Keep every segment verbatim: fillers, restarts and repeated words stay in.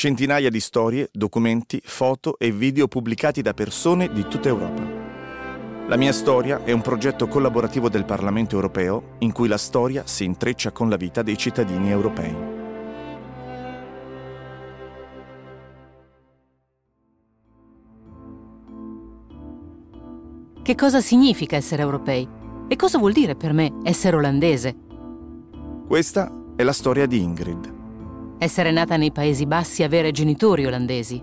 Centinaia di storie, documenti, foto e video pubblicati da persone di tutta Europa. La mia storia è un progetto collaborativo del Parlamento europeo in cui la storia si intreccia con la vita dei cittadini europei. Che cosa significa essere europei? E cosa vuol dire per me essere olandese? Questa è la storia di Ingrid. Essere nata nei Paesi Bassi e avere genitori olandesi.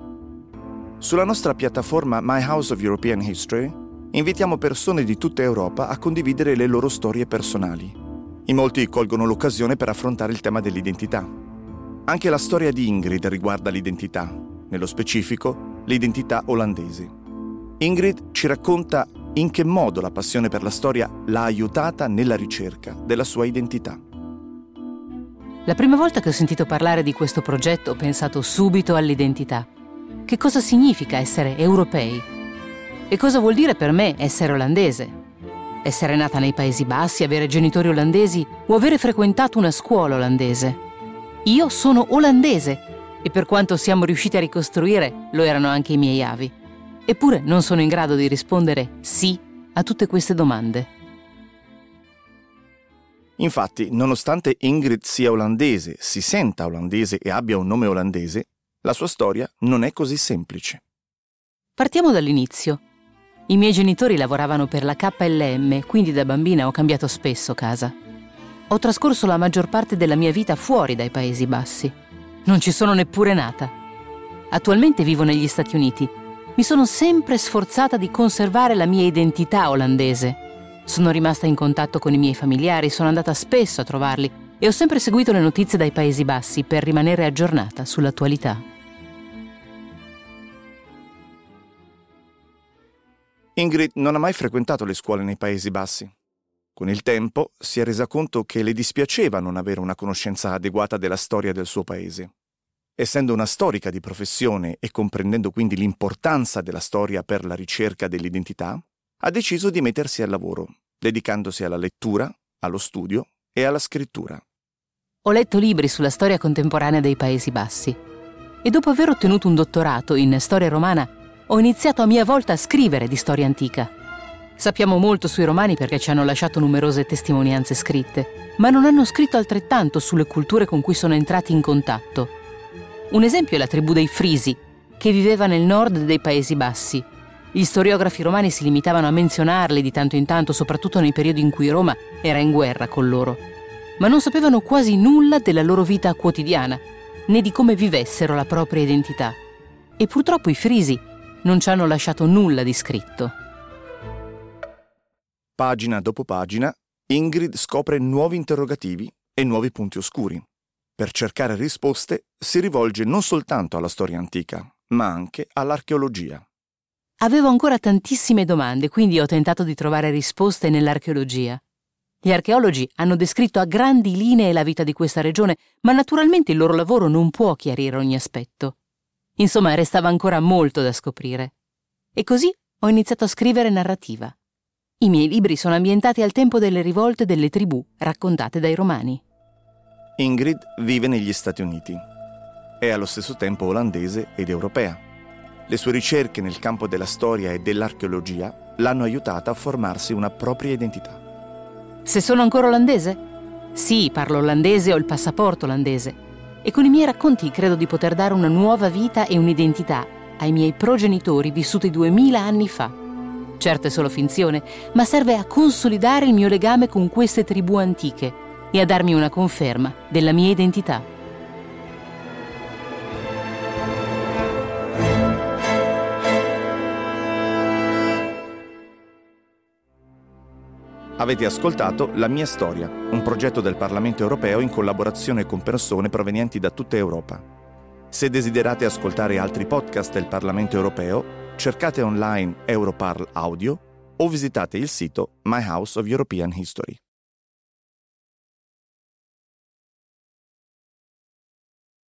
Sulla nostra piattaforma My House of European History invitiamo persone di tutta Europa a condividere le loro storie personali. In molti colgono l'occasione per affrontare il tema dell'identità. Anche la storia di Ingrid riguarda l'identità, nello specifico l'identità olandese. Ingrid ci racconta in che modo la passione per la storia l'ha aiutata nella ricerca della sua identità. La prima volta che ho sentito parlare di questo progetto ho pensato subito all'identità. Che cosa significa essere europei? E cosa vuol dire per me essere olandese? Essere nata nei Paesi Bassi, avere genitori olandesi o avere frequentato una scuola olandese? Io sono olandese e per quanto siamo riusciti a ricostruire, lo erano anche i miei avi. Eppure non sono in grado di rispondere sì a tutte queste domande. Infatti, nonostante Ingrid sia olandese, si senta olandese e abbia un nome olandese, la sua storia non è così semplice. Partiamo dall'inizio. I miei genitori lavoravano per la K L M, quindi da bambina ho cambiato spesso casa. Ho trascorso la maggior parte della mia vita fuori dai Paesi Bassi. Non ci sono neppure nata. Attualmente vivo negli Stati Uniti. Mi sono sempre sforzata di conservare la mia identità olandese. Sono rimasta in contatto con i miei familiari, sono andata spesso a trovarli e ho sempre seguito le notizie dai Paesi Bassi per rimanere aggiornata sull'attualità. Ingrid non ha mai frequentato le scuole nei Paesi Bassi. Con il tempo si è resa conto che le dispiaceva non avere una conoscenza adeguata della storia del suo paese. Essendo una storica di professione e comprendendo quindi l'importanza della storia per la ricerca dell'identità, ha deciso di mettersi al lavoro, dedicandosi alla lettura, allo studio e alla scrittura. Ho letto libri sulla storia contemporanea dei Paesi Bassi e dopo aver ottenuto un dottorato in storia romana ho iniziato a mia volta a scrivere di storia antica. Sappiamo molto sui romani perché ci hanno lasciato numerose testimonianze scritte, ma non hanno scritto altrettanto sulle culture con cui sono entrati in contatto. Un esempio è la tribù dei Frisi, che viveva nel nord dei Paesi Bassi. Gli storiografi romani si limitavano a menzionarli di tanto in tanto, soprattutto nei periodi in cui Roma era in guerra con loro. Ma non sapevano quasi nulla della loro vita quotidiana, né di come vivessero la propria identità. E purtroppo i Frisi non ci hanno lasciato nulla di scritto. Pagina dopo pagina, Ingrid scopre nuovi interrogativi e nuovi punti oscuri. Per cercare risposte si rivolge non soltanto alla storia antica, ma anche all'archeologia. Avevo ancora tantissime domande, quindi ho tentato di trovare risposte nell'archeologia. Gli archeologi hanno descritto a grandi linee la vita di questa regione, ma naturalmente il loro lavoro non può chiarire ogni aspetto. Insomma, restava ancora molto da scoprire. E così ho iniziato a scrivere narrativa. I miei libri sono ambientati al tempo delle rivolte delle tribù raccontate dai romani. Ingrid vive negli Stati Uniti. È allo stesso tempo olandese ed europea. Le sue ricerche nel campo della storia e dell'archeologia l'hanno aiutata a formarsi una propria identità. Se sono ancora olandese? Sì, parlo olandese, ho il passaporto olandese. E con i miei racconti credo di poter dare una nuova vita e un'identità ai miei progenitori vissuti duemila anni fa. Certo è solo finzione, ma serve a consolidare il mio legame con queste tribù antiche e a darmi una conferma della mia identità. Avete ascoltato La mia storia, un progetto del Parlamento europeo in collaborazione con persone provenienti da tutta Europa. Se desiderate ascoltare altri podcast del Parlamento europeo, cercate online Europarl Audio o visitate il sito My House of European History.